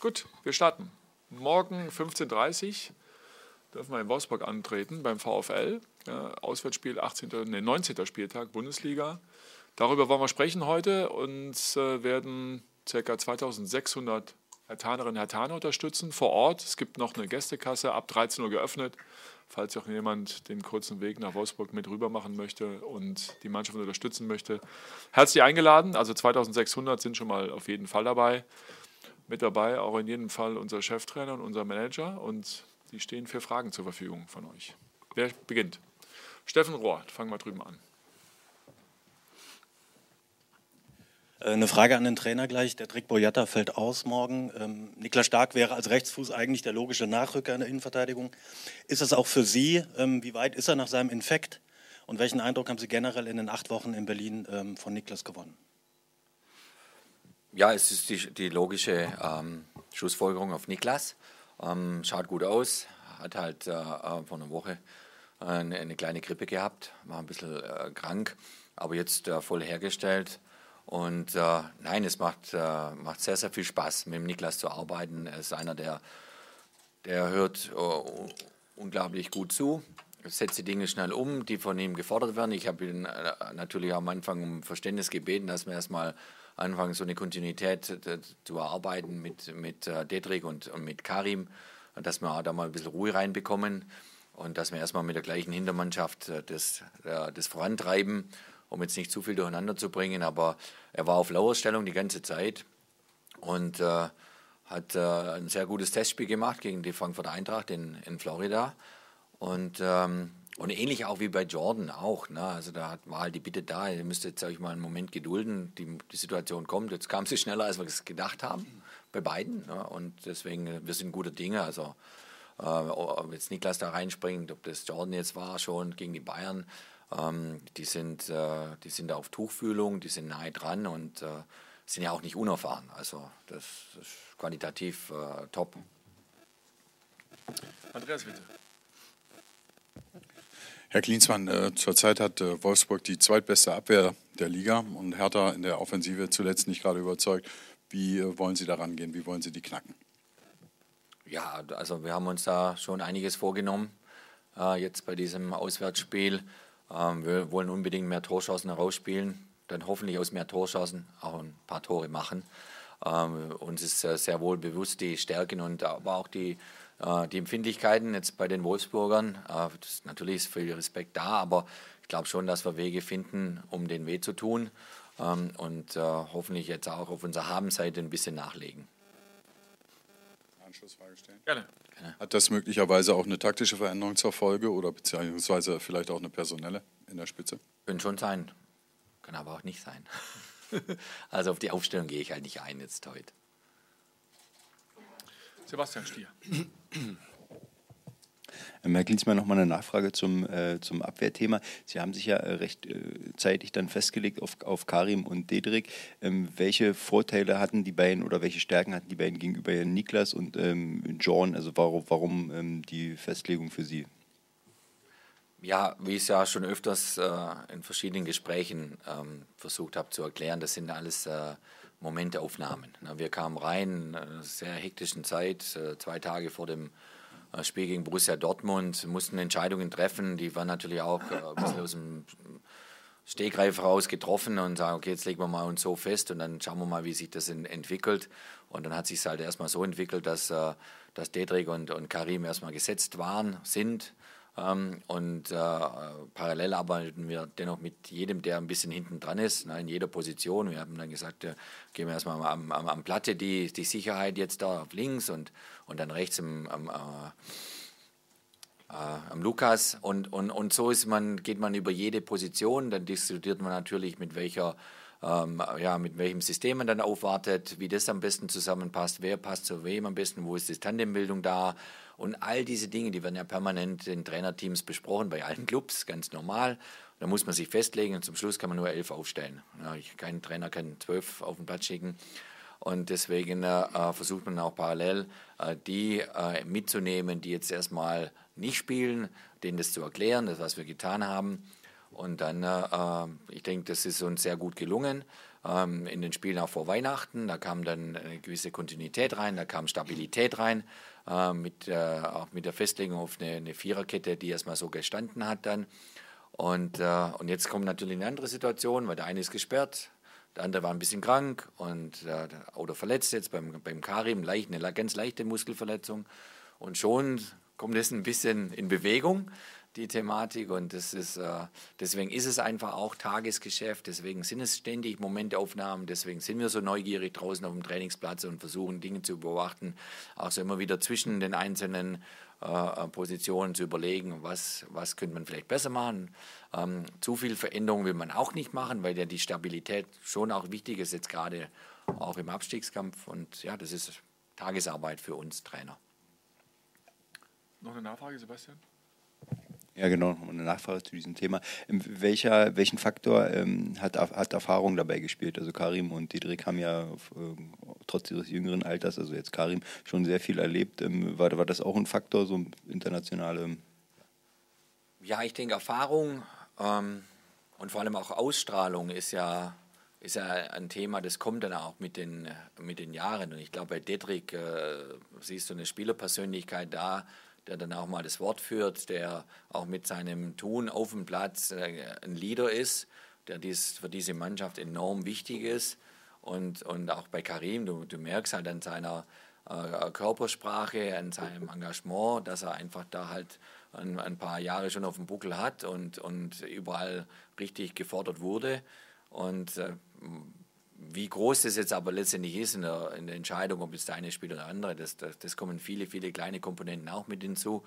Gut, wir starten. Morgen 15:30 Uhr dürfen wir in Wolfsburg antreten beim VfL. Ja, Auswärtsspiel 19. Spieltag Bundesliga. Darüber wollen wir sprechen heute und werden ca. 2600 Herthanerinnen und Herthaner unterstützen vor Ort. Es gibt noch eine Gästekasse, ab 13 Uhr geöffnet, falls auch jemand den kurzen Weg nach Wolfsburg mit rüber machen möchte und die Mannschaft unterstützen möchte. Herzlich eingeladen, also 2600 sind schon mal auf jeden Fall dabei. Mit dabei auch in jedem Fall unser Cheftrainer und unser Manager und die stehen für Fragen zur Verfügung von euch. Wer beginnt? Steffen Rohr, fangen wir drüben an. Eine Frage an den Trainer gleich. Der Dedryck fällt aus morgen. Niklas Stark wäre als Rechtsfuß eigentlich der logische Nachrücker in der Innenverteidigung. Ist das auch für Sie? Wie weit ist er nach seinem Infekt? Und welchen Eindruck haben Sie generell in den 8 Wochen in Berlin von Niklas gewonnen? Ja, es ist die logische Schlussfolgerung auf Niklas. Schaut gut aus. Hat halt vor einer Woche eine kleine Grippe gehabt. War ein bisschen krank, aber jetzt voll hergestellt. Und nein, es macht sehr, sehr viel Spaß, mit dem Niklas zu arbeiten. Er ist einer, der hört unglaublich gut zu, setzt die Dinge schnell um, die von ihm gefordert werden. Ich habe ihn natürlich am Anfang um Verständnis gebeten, dass wir erstmal anfangen, so eine Kontinuität zu erarbeiten mit Dedryck und mit Karim, dass wir da mal ein bisschen Ruhe reinbekommen und dass wir erstmal mit der gleichen Hintermannschaft das vorantreiben, um jetzt nicht zu viel durcheinander zu bringen, aber er war auf Lauerstellung die ganze Zeit und hat ein sehr gutes Testspiel gemacht gegen die Frankfurter Eintracht in Florida und ähnlich auch wie bei Jordan auch, ne? Also da war halt die Bitte da, ihr müsst jetzt euch mal einen Moment gedulden, die Situation kommt, jetzt kam sie schneller, als wir es gedacht haben, bei beiden, ne? Und deswegen, wir sind guter Dinge, also ob jetzt Niklas da reinspringt, ob das Jordan jetzt war schon gegen die Bayern, die sind da auf Tuchfühlung, die sind nahe dran und sind ja auch nicht unerfahren. Also das ist qualitativ top. Andreas, bitte. Herr Klinsmann, zurzeit hat Wolfsburg die zweitbeste Abwehr der Liga und Hertha in der Offensive zuletzt nicht gerade überzeugt. Wie wollen Sie da rangehen? Wie wollen Sie die knacken? Ja, also wir haben uns da schon einiges vorgenommen, jetzt bei diesem Auswärtsspiel. Wir wollen unbedingt mehr Torschancen herausspielen, dann hoffentlich aus mehr Torschancen auch ein paar Tore machen. Uns ist sehr wohl bewusst die Stärken und aber auch die Empfindlichkeiten jetzt bei den Wolfsburgern. Natürlich ist viel Respekt da, aber ich glaube schon, dass wir Wege finden, um den weh zu tun und hoffentlich jetzt auch auf unserer Habenseite ein bisschen nachlegen. Anschlussfrage stellen? Gerne. Hat das möglicherweise auch eine taktische Veränderung zur Folge oder beziehungsweise vielleicht auch eine personelle in der Spitze? Können schon sein, kann aber auch nicht sein. Also auf die Aufstellung gehe ich halt nicht ein jetzt heute. Sebastian Stier. Herr Klinsmann, noch mal eine Nachfrage zum Abwehrthema. Sie haben sich ja recht zeitig dann festgelegt auf Karim und Dedryck. Welche Vorteile hatten die beiden oder welche Stärken hatten die beiden gegenüber Niklas und Jordan? Also warum die Festlegung für Sie? Ja, wie ich es ja schon öfters in verschiedenen Gesprächen versucht habe zu erklären, das sind alles Momentaufnahmen. Wir kamen rein in einer sehr hektischen Zeit, 2 Tage vor dem Spiel gegen Borussia Dortmund, mussten Entscheidungen treffen, die waren natürlich auch ein bisschen aus dem Stegreif raus getroffen und sagen, okay, jetzt legen wir mal uns so fest und dann schauen wir mal, wie sich das entwickelt. Und dann hat sich es halt erstmal so entwickelt, dass Dedryck und Karim erstmal gesetzt sind. Parallel arbeiten wir dennoch mit jedem, der ein bisschen hinten dran ist, in jeder Position. Wir haben dann gesagt, gehen wir erstmal am Platte die Sicherheit jetzt da auf links und dann rechts am Lukas. Und so geht man über jede Position, dann diskutiert man natürlich, mit welchem System man dann aufwartet, wie das am besten zusammenpasst, wer passt zu wem am besten, wo ist die Tandembildung da. Und all diese Dinge, die werden ja permanent in Trainerteams besprochen, bei allen Clubs, ganz normal. Da muss man sich festlegen und zum Schluss kann man nur 11 aufstellen. Ja, kein Trainer kann 12 auf den Platz schicken. Und deswegen versucht man auch parallel, die mitzunehmen, die jetzt erstmal nicht spielen, denen das zu erklären, das, was wir getan haben. Und dann, ich denke, das ist uns sehr gut gelungen. in den Spielen auch vor Weihnachten. Da kam dann eine gewisse Kontinuität rein, da kam Stabilität rein, auch mit der Festlegung auf eine Viererkette, die erstmal so gestanden hat dann. Und jetzt kommt natürlich eine andere Situation, weil der eine ist gesperrt, der andere war ein bisschen krank und, oder verletzt jetzt beim Karim, eine ganz leichte Muskelverletzung. Und schon kommt es ein bisschen in Bewegung, die Thematik. Und das ist, deswegen ist es einfach auch Tagesgeschäft, deswegen sind es ständig Momentaufnahmen, deswegen sind wir so neugierig draußen auf dem Trainingsplatz und versuchen Dinge zu beobachten, auch so immer wieder zwischen den einzelnen Positionen zu überlegen, was könnte man vielleicht besser machen. Zu viel Veränderung will man auch nicht machen, weil ja die Stabilität schon auch wichtig ist, jetzt gerade auch im Abstiegskampf. Und ja, das ist Tagesarbeit für uns Trainer. Noch eine Nachfrage, Sebastian? Ja, genau, noch eine Nachfrage zu diesem Thema. Welchen Faktor hat Erfahrung dabei gespielt? Also Karim und Dedryck haben ja trotz ihres jüngeren Alters, also jetzt Karim, schon sehr viel erlebt. War das auch ein Faktor, so internationale? Ja, ich denke, Erfahrung und vor allem auch Ausstrahlung ist ja ein Thema, das kommt dann auch mit den Jahren. Und ich glaube, bei Dedryck siehst du eine Spielerpersönlichkeit da, der dann auch mal das Wort führt, der auch mit seinem Tun auf dem Platz ein Leader ist, der für diese Mannschaft enorm wichtig ist. Und auch bei Karim, du merkst halt an seiner Körpersprache, an seinem Engagement, dass er einfach da halt ein paar Jahre schon auf dem Buckel hat und überall richtig gefordert wurde. Und wie groß das jetzt aber letztendlich ist in der Entscheidung, ob jetzt der eine spielt oder der andere, das kommen viele kleine Komponenten auch mit hinzu.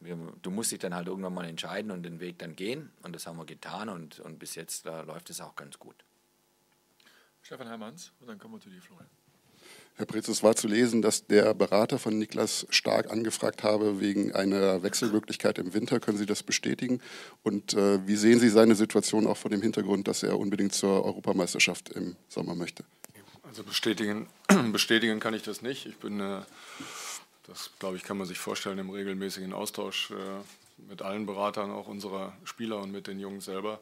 Du musst dich dann halt irgendwann mal entscheiden und den Weg dann gehen. Und das haben wir getan und bis jetzt läuft es auch ganz gut. Stefan Hermanns und dann kommen wir zu dir, Florian. Herr Preetz, es war zu lesen, dass der Berater von Niklas Stark angefragt habe wegen einer Wechselmöglichkeit im Winter. Können Sie das bestätigen? Und wie sehen Sie seine Situation auch vor dem Hintergrund, dass er unbedingt zur Europameisterschaft im Sommer möchte? Also bestätigen kann ich das nicht. Ich bin, das glaube ich, kann man sich vorstellen, im regelmäßigen Austausch mit allen Beratern, auch unserer Spieler und mit den Jungs selber.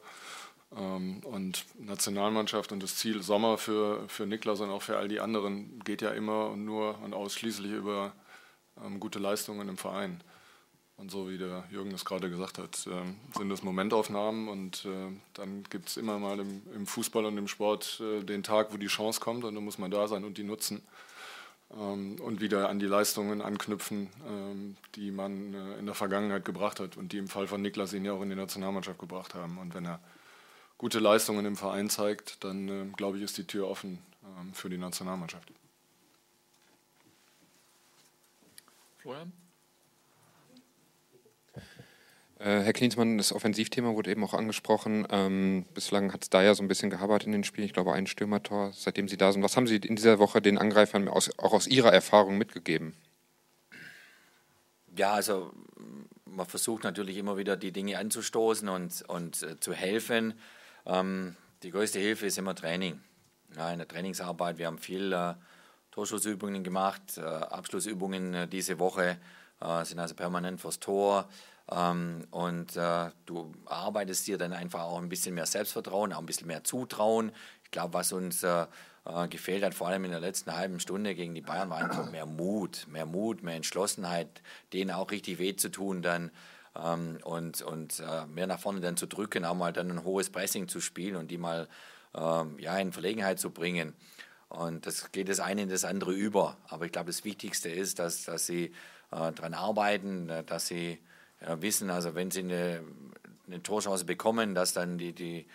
Und Nationalmannschaft und das Ziel Sommer für Niklas und auch für all die anderen geht ja immer und nur und ausschließlich über gute Leistungen im Verein. Und so wie der Jürgen das gerade gesagt hat, sind das Momentaufnahmen und dann gibt es immer mal im Fußball und im Sport den Tag, wo die Chance kommt und dann muss man da sein und die nutzen und wieder an die Leistungen anknüpfen, die man in der Vergangenheit gebracht hat und die im Fall von Niklas ihn ja auch in die Nationalmannschaft gebracht haben. Und wenn er gute Leistungen im Verein zeigt, dann glaube ich, ist die Tür offen für die Nationalmannschaft. Florian? Herr Klinsmann, das Offensivthema wurde eben auch angesprochen. Bislang hat es da ja so ein bisschen gehabert in den Spielen. Ich glaube, ein Stürmertor, seitdem Sie da sind. Was haben Sie in dieser Woche den Angreifern auch aus Ihrer Erfahrung mitgegeben? Ja, also man versucht natürlich immer wieder die Dinge anzustoßen und zu helfen. Die größte Hilfe ist immer Training. Ja, in der Trainingsarbeit, wir haben viel Torschussübungen gemacht, Abschlussübungen diese Woche, sind also permanent vors Tor. Du arbeitest dir dann einfach auch ein bisschen mehr Selbstvertrauen, auch ein bisschen mehr Zutrauen. Ich glaube, was uns gefehlt hat, vor allem in der letzten halben Stunde gegen die Bayern, war einfach mehr Mut, mehr Entschlossenheit, denen auch richtig weh zu tun dann und mehr nach vorne dann zu drücken, auch mal dann ein hohes Pressing zu spielen und die mal in Verlegenheit zu bringen. Und das geht das eine in das andere über. Aber ich glaube, das Wichtigste ist, dass sie daran arbeiten, dass sie wissen, also wenn sie eine Torchance bekommen, dass dann die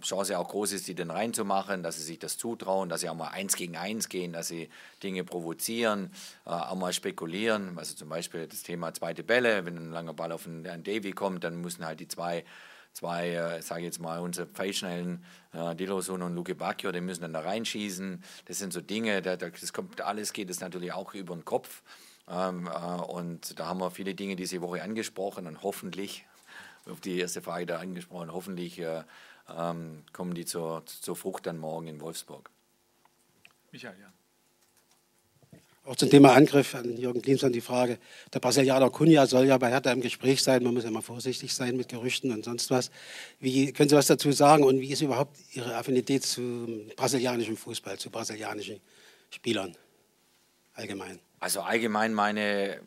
Chance auch groß ist, die dann reinzumachen, dass sie sich das zutrauen, dass sie auch mal 1 gegen 1 gehen, dass sie Dinge provozieren, auch mal spekulieren. Also zum Beispiel das Thema zweite Bälle, wenn ein langer Ball auf einen Davie kommt, dann müssen halt die zwei sage ich jetzt mal, unsere pfeilschnellen Dilrosun und Lukebakio, die müssen dann da reinschießen. Das sind so Dinge, das kommt alles, geht es natürlich auch über den Kopf. Und da haben wir viele Dinge diese Woche angesprochen und hoffentlich, auf die erste Frage da angesprochen, hoffentlich kommen die zur Frucht dann morgen in Wolfsburg. Michael, ja. Auch zum Thema Angriff an Jürgen Klinsmann die Frage, der Brasilianer Cunha soll ja bei Hertha im Gespräch sein, man muss ja mal vorsichtig sein mit Gerüchten und sonst was. Wie, können Sie was dazu sagen und wie ist überhaupt Ihre Affinität zum brasilianischen Fußball, zu brasilianischen Spielern allgemein? Also allgemein meine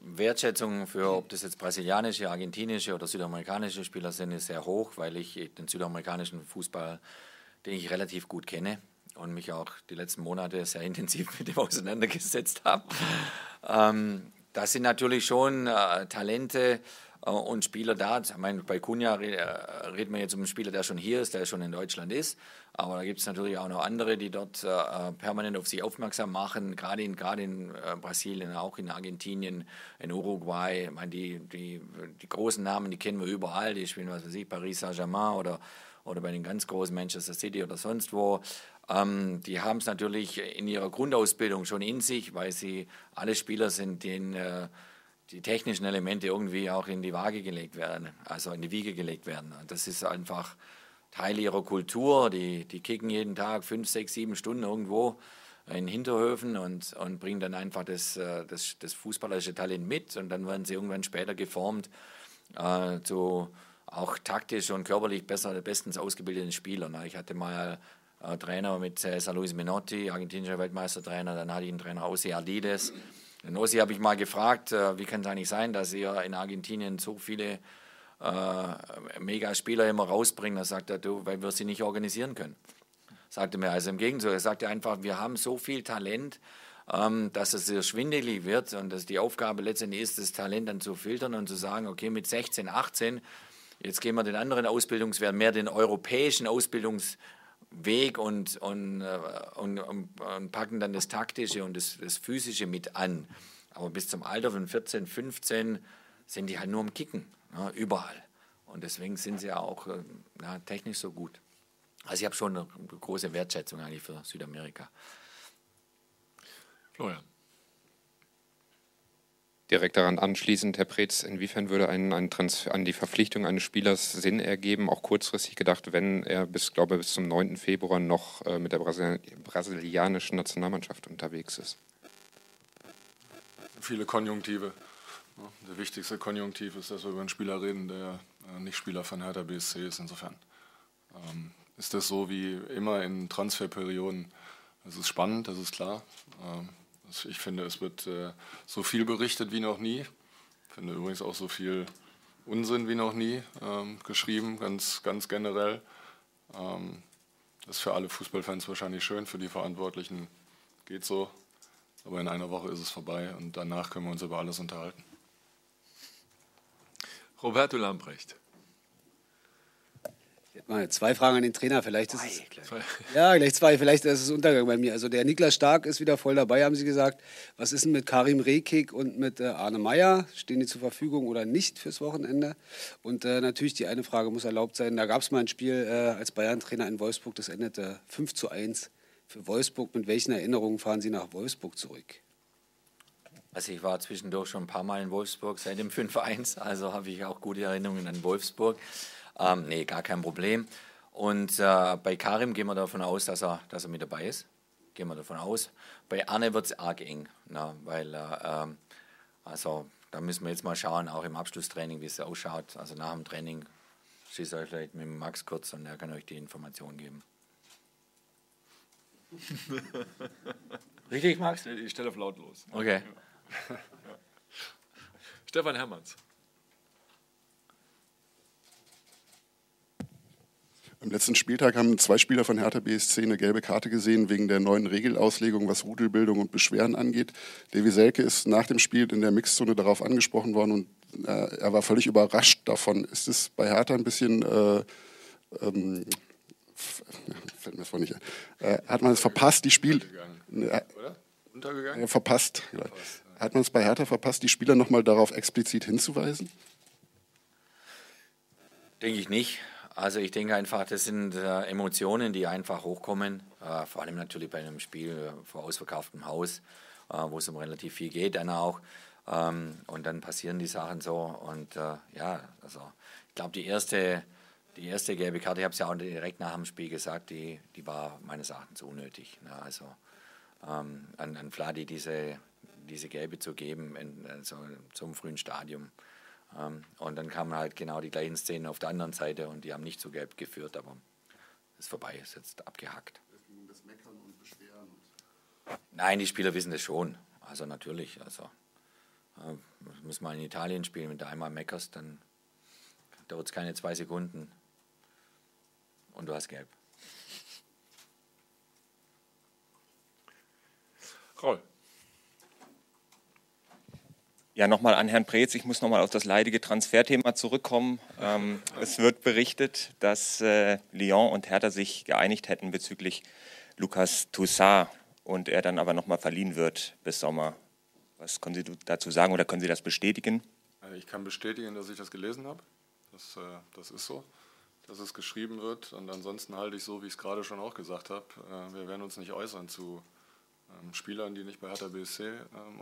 Wertschätzung für, ob das jetzt brasilianische, argentinische oder südamerikanische Spieler sind, ist sehr hoch, weil ich den südamerikanischen Fußball, den ich relativ gut kenne und mich auch die letzten Monate sehr intensiv mit dem auseinandergesetzt habe. Das sind natürlich schon Talente und Spieler da. Ich meine, bei Cunha reden wir jetzt um einen Spieler, der schon hier ist, der schon in Deutschland ist. Aber da gibt es natürlich auch noch andere, die dort permanent auf sich aufmerksam machen, gerade in Brasilien, auch in Argentinien, in Uruguay. Ich meine, die großen Namen, die kennen wir überall. Die spielen, was weiß ich, Paris Saint-Germain oder bei den ganz großen Manchester City oder sonst wo. Die haben es natürlich in ihrer Grundausbildung schon in sich, weil sie alle Spieler sind, denen die technischen Elemente irgendwie auch in die Waage gelegt werden, also in die Wiege gelegt werden. Das ist einfach Teil ihrer Kultur. Die kicken jeden Tag 5, 6, 7 Stunden irgendwo in Hinterhöfen und bringen dann einfach das fußballerische Talent mit und dann werden sie irgendwann später geformt zu auch taktisch und körperlich bestens ausgebildeten Spielern. Ich hatte mal Trainer mit Cesar Luis Menotti, argentinischer Weltmeistertrainer, dann hatte ich einen Trainer Ossi Ardiles. Den Ossi habe ich mal gefragt, wie kann es eigentlich sein, dass ihr in Argentinien so viele Megaspieler immer rausbringt. Da sagt er, du, weil wir sie nicht organisieren können. Sagte mir also im Gegenzug. Er sagte einfach, wir haben so viel Talent, dass es sehr schwindelig wird und dass die Aufgabe letztendlich ist, das Talent dann zu filtern und zu sagen, okay, mit 16, 18, jetzt gehen wir den anderen Ausbildungswert, mehr den europäischen Ausbildungsweg und packen dann das Taktische und das Physische mit an. Aber bis zum Alter von 14, 15 sind die halt nur am Kicken, ne, überall. Und deswegen sind sie ja auch technisch so gut. Also ich habe schon eine große Wertschätzung eigentlich für Südamerika. Florian. Direkt daran anschließend, Herr Preetz, inwiefern würde an die Verpflichtung eines Spielers Sinn ergeben, auch kurzfristig gedacht, wenn er bis zum 9. Februar noch mit der brasilianischen Nationalmannschaft unterwegs ist? Viele Konjunktive. Der wichtigste Konjunktiv ist, dass wir über einen Spieler reden, der nicht Spieler von Hertha BSC ist. Insofern ist das so wie immer in Transferperioden. Das ist spannend, das ist klar. Ich finde, es wird so viel berichtet wie noch nie. Ich finde übrigens auch so viel Unsinn wie noch nie geschrieben, ganz, ganz generell. Das ist für alle Fußballfans wahrscheinlich schön, für die Verantwortlichen geht so. Aber in einer Woche ist es vorbei und danach können wir uns über alles unterhalten. Roberto Lamprecht. Ich hätte mal 2 Fragen an den Trainer, vielleicht ist es gleich. Ja, gleich 2, vielleicht ist es Untergang bei mir. Also der Niklas Stark ist wieder voll dabei, haben Sie gesagt. Was ist denn mit Karim Rekik und mit Arne Meier? Stehen die zur Verfügung oder nicht fürs Wochenende? Und natürlich, die eine Frage muss erlaubt sein. Da gab es mal ein Spiel als Bayern-Trainer in Wolfsburg, das endete 5:1 für Wolfsburg. Mit welchen Erinnerungen fahren Sie nach Wolfsburg zurück? Also ich war zwischendurch schon ein paar Mal in Wolfsburg seit dem 5:1, also habe ich auch gute Erinnerungen an Wolfsburg. Nee, gar kein Problem. Und bei Karim gehen wir davon aus, dass er mit dabei ist. Gehen wir davon aus. Bei Arne wird es arg eng, na, weil also da müssen wir jetzt mal schauen, auch im Abschlusstraining, wie es ausschaut. Also nach dem Training schießt euch vielleicht mit Max kurz und er kann euch die Informationen geben. Richtig, Max? Ich stelle auf lautlos. Okay. Ja. Stefan Hermanns. Am letzten Spieltag haben 2 Spieler von Hertha BSC eine gelbe Karte gesehen wegen der neuen Regelauslegung, was Rudelbildung und Beschweren angeht. Davie Selke ist nach dem Spiel in der Mixzone darauf angesprochen worden und er war völlig überrascht davon. Ist es bei Hertha ein bisschen, fällt mir das wohl nicht ein, hat man es verpasst, die Spiel... Oder? Untergegangen? Verpasst. Hat man es bei Hertha verpasst, die Spieler nochmal darauf explizit hinzuweisen? Denke ich nicht. Also ich denke einfach, das sind Emotionen, die einfach hochkommen, vor allem natürlich bei einem Spiel vor ausverkauftem Haus, wo es um relativ viel geht dann auch und dann passieren die Sachen so und ja, also ich glaube die erste gelbe Karte, ich habe es ja auch direkt nach dem Spiel gesagt, die war meines Erachtens unnötig, ne? Also an Vladi diese gelbe zu geben, also zum frühen Stadium. Und dann kamen halt genau die gleichen Szenen auf der anderen Seite und die haben nicht zu gelb geführt, aber ist vorbei, ist jetzt abgehakt. Es ging um das Meckern und Beschweren. Nein, die Spieler wissen das schon. Also natürlich, also muss man in Italien spielen, wenn du einmal meckerst, dann dauert es keine 2 Sekunden und du hast gelb. Roll. Ja, nochmal an Herrn Preetz. Ich muss nochmal auf das leidige Transferthema zurückkommen. Es wird berichtet, dass Lyon und Hertha sich geeinigt hätten bezüglich Lukas Toussaint und er dann aber nochmal verliehen wird bis Sommer. Was können Sie dazu sagen oder können Sie das bestätigen? Also ich kann bestätigen, dass ich das gelesen habe. Das ist so, dass es geschrieben wird. Und ansonsten halte ich so, wie ich es gerade schon auch gesagt habe. Wir werden uns nicht äußern zu Spielern, die nicht bei Hertha BSC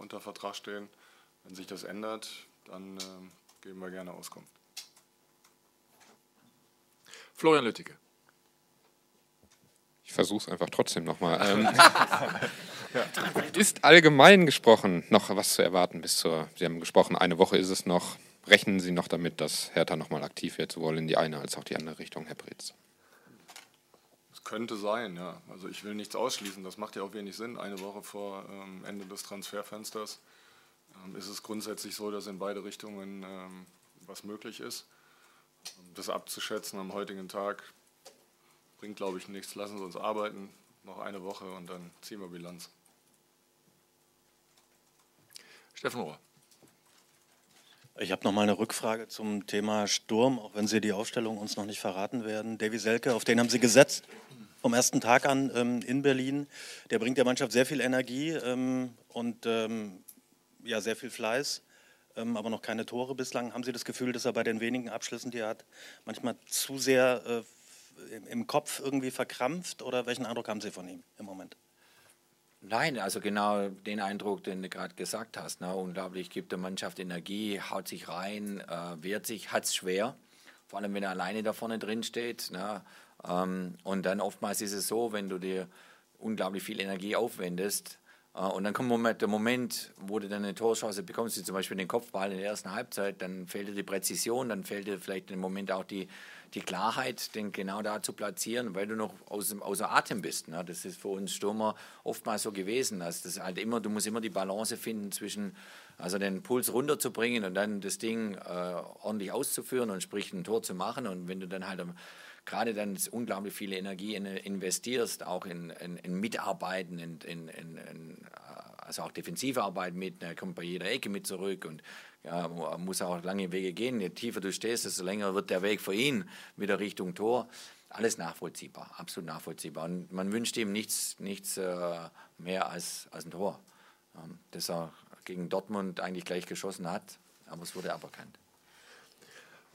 unter Vertrag stehen. Wenn sich das ändert, dann geben wir gerne Auskunft. Florian Lütticke. Ich versuche es einfach trotzdem nochmal. Ist allgemein gesprochen noch was zu erwarten bis zur, Sie haben gesprochen, eine Woche ist es noch. Rechnen Sie noch damit, dass Hertha nochmal aktiv wird, sowohl in die eine als auch die andere Richtung, Herr Preetz? Es könnte sein, ja. Also ich will nichts ausschließen, das macht ja auch wenig Sinn, eine Woche vor Ende des Transferfensters. Ist es grundsätzlich so, dass in beide Richtungen was möglich ist. Das abzuschätzen am heutigen Tag bringt, glaube ich, nichts. Lassen Sie uns arbeiten, noch eine Woche und dann ziehen wir Bilanz. Steffen Rohr. Ich habe noch mal eine Rückfrage zum Thema Sturm, auch wenn Sie die Aufstellung uns noch nicht verraten werden. Davie Selke, auf den haben Sie gesetzt vom ersten Tag an in Berlin. Der bringt der Mannschaft sehr viel Energie und ja, sehr viel Fleiß, aber noch keine Tore bislang. Haben Sie das Gefühl, dass er bei den wenigen Abschlüssen, die er hat, manchmal zu sehr im Kopf irgendwie verkrampft? Oder welchen Eindruck haben Sie von ihm im Moment? Nein, also genau den Eindruck, den du gerade gesagt hast. Ne? Unglaublich, gibt der Mannschaft Energie, haut sich rein, wehrt sich, hat es schwer. Vor allem, wenn er alleine da vorne drin steht. Ne? Und dann oftmals ist es so, wenn du dir unglaublich viel Energie aufwendest, und dann kommt der Moment, wo du dann eine Torchance bekommst, wie zum Beispiel den Kopfball in der ersten Halbzeit, dann fehlt dir die Präzision, dann fehlt dir vielleicht im Moment auch die Klarheit, den genau da zu platzieren, weil du noch außer Atem bist. Ne? Das ist für uns Stürmer oftmals so gewesen. Also das halt immer, du musst immer die Balance finden zwischen, also den Puls runterzubringen und dann das Ding ordentlich auszuführen und sprich ein Tor zu machen. Und wenn du dann halt gerade dann unglaublich viele Energie investierst, auch in Mitarbeiten, also auch defensive Arbeit mit, er kommt bei jeder Ecke mit zurück und ja, muss auch lange Wege gehen. Je tiefer du stehst, desto länger wird der Weg für ihn wieder Richtung Tor. Alles nachvollziehbar, absolut nachvollziehbar. Und man wünscht ihm nichts mehr als ein Tor, das er gegen Dortmund eigentlich gleich geschossen hat, aber es wurde aberkannt.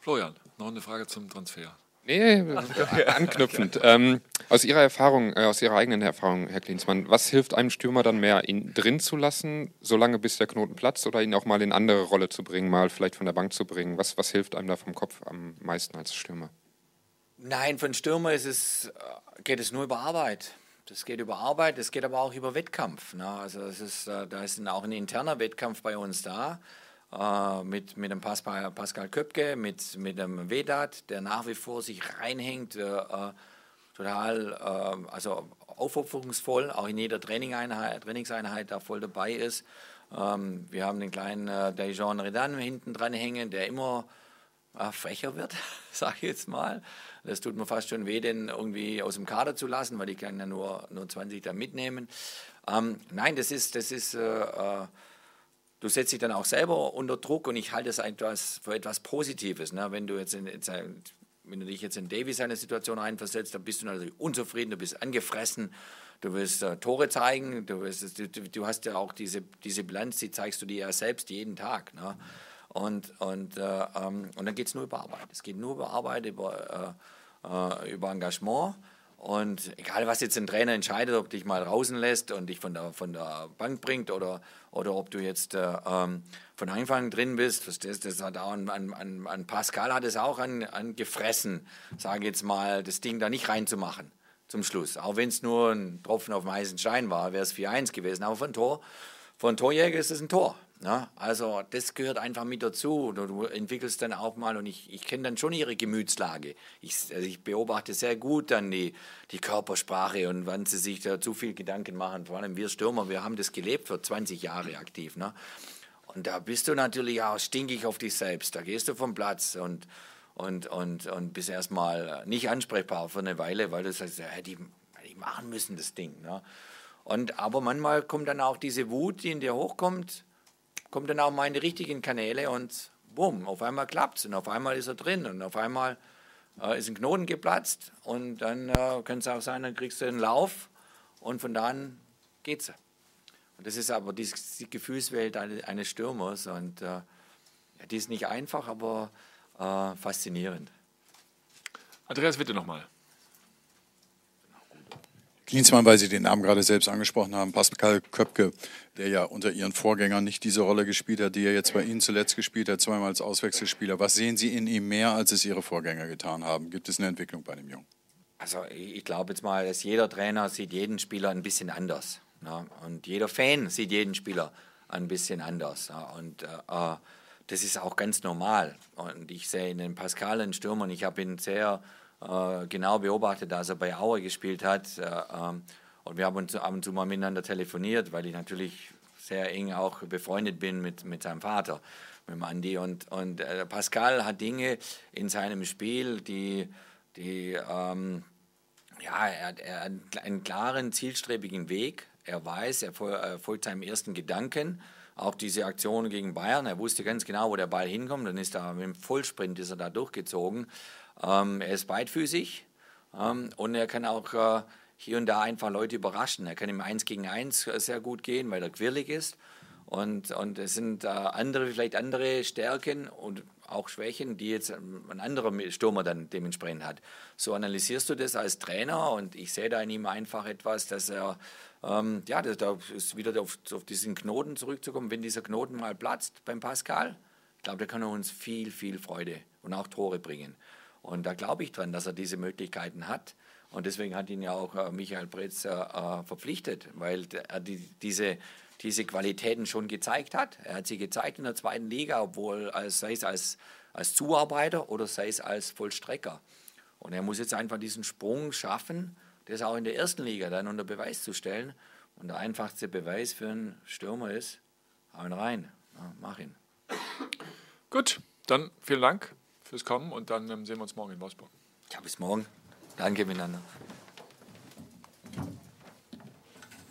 Florian, noch eine Frage zum Transfer. Nee, anknüpfend. Aus Ihrer Erfahrung, aus Ihrer eigenen Erfahrung, Herr Klinsmann, was hilft einem Stürmer dann mehr, ihn drin zu lassen, solange bis der Knoten platzt, oder ihn auch mal in eine andere Rolle zu bringen, mal vielleicht von der Bank zu bringen? Was hilft einem da vom Kopf am meisten als Stürmer? Nein, von Stürmer geht es nur über Arbeit. Das geht über Arbeit, das geht aber auch über Wettkampf. Ne? Also da ist auch ein interner Wettkampf bei uns da. Mit dem Pascal Köpke, mit dem Vedat, der nach wie vor sich reinhängt, total also aufopferungsvoll, auch in jeder Trainingseinheit da voll dabei ist. Wir haben den kleinen Dejan Redan hinten dran hängen, der immer frecher wird, sage ich jetzt mal. Das tut mir fast schon weh, den irgendwie aus dem Kader zu lassen, weil die kann ja nur 20 da mitnehmen. Nein, du setzt dich dann auch selber unter Druck und ich halte es für etwas Positives. Ne? Wenn du jetzt wenn du dich jetzt in Davie seine Situation einversetzt, dann bist du natürlich unzufrieden, du bist angefressen, du willst Tore zeigen, du hast ja auch diese Bilanz, die zeigst du dir ja selbst jeden Tag. Ne? Und dann geht es nur über Arbeit. Es geht nur über Arbeit, über Engagement. Und egal, was jetzt ein Trainer entscheidet, ob dich mal draußen lässt und dich von der Bank bringt oder ob du jetzt von Anfang drin bist, das hat auch an Pascal hat es auch angefressen, sage jetzt mal, das Ding da nicht reinzumachen. zum Schluss. Auch wenn es nur ein Tropfen auf dem heißen Stein war, wäre es 4-1 gewesen. Aber von Torjäger ist es ein Tor. Ja, also das gehört einfach mit dazu. Du entwickelst dann auch mal, und ich kenne dann schon ihre Gemütslage. Ich beobachte sehr gut dann die Körpersprache und wann sie sich da zu viel Gedanken machen. Vor allem wir Stürmer, wir haben das gelebt für 20 Jahre aktiv. Ne? Und da bist du natürlich auch stinkig auf dich selbst. Da gehst du vom Platz und bist erstmal nicht ansprechbar für eine Weile, weil du sagst, ja, hätte ich machen müssen das Ding. Ne? Aber manchmal kommt dann auch diese Wut, die in dir hochkommt, kommt dann auch mal in die richtigen Kanäle und bumm, auf einmal klappt es und auf einmal ist er drin und auf einmal ist ein Knoten geplatzt und dann kann es auch sein, dann kriegst du einen Lauf und von da an geht's. Und das ist aber die Gefühlswelt eines Stürmers und die ist nicht einfach, aber faszinierend. Andreas, bitte nochmal. Klinsmann, weil Sie den Namen gerade selbst angesprochen haben, Pascal Köpke, der ja unter Ihren Vorgängern nicht diese Rolle gespielt hat, die er jetzt bei Ihnen zuletzt gespielt hat, zweimal als Auswechselspieler. Was sehen Sie in ihm mehr, als es Ihre Vorgänger getan haben? Gibt es eine Entwicklung bei dem Jungen? Also ich glaube jetzt mal, dass jeder Trainer sieht jeden Spieler ein bisschen anders. Ne? Und jeder Fan sieht jeden Spieler ein bisschen anders. Ne? Und das ist auch ganz normal. Und ich sehe in den Pascal einen Stürmer, und ich habe ihn sehr genau beobachtet, als er bei Aue gespielt hat. Und wir haben uns ab und zu mal miteinander telefoniert, weil ich natürlich sehr eng auch befreundet bin mit seinem Vater, mit dem Andi. Und Pascal hat Dinge in seinem Spiel, er hat einen klaren, zielstrebigen Weg. Er weiß, er folgt seinem ersten Gedanken. Auch diese Aktion gegen Bayern, er wusste ganz genau, wo der Ball hinkommt. Dann ist er mit dem Vollsprint da durchgezogen. Er ist beidfüßig und er kann auch hier und da einfach Leute überraschen. Er kann im 1 gegen 1 sehr gut gehen, weil er quirlig ist. Und es sind vielleicht andere Stärken und auch Schwächen, die jetzt ein anderer Stürmer dann dementsprechend hat. So analysierst du das als Trainer und ich sehe da in ihm einfach etwas, dass er, da ist wieder auf diesen Knoten zurückzukommen, wenn dieser Knoten mal platzt beim Pascal. Ich glaube, der kann uns viel, viel Freude und auch Tore bringen. Und da glaube ich dran, dass er diese Möglichkeiten hat. Und deswegen hat ihn ja auch Michael Preetz verpflichtet, weil er diese Qualitäten schon gezeigt hat. Er hat sie gezeigt in der zweiten Liga, obwohl sei es als Zuarbeiter oder sei es als Vollstrecker. Und er muss jetzt einfach diesen Sprung schaffen, das auch in der ersten Liga dann unter Beweis zu stellen. Und der einfachste Beweis für einen Stürmer ist, hau ihn rein, ja, mach ihn. Gut, dann vielen Dank fürs Kommen und dann sehen wir uns morgen in Wolfsburg. Ja, bis morgen. Danke miteinander.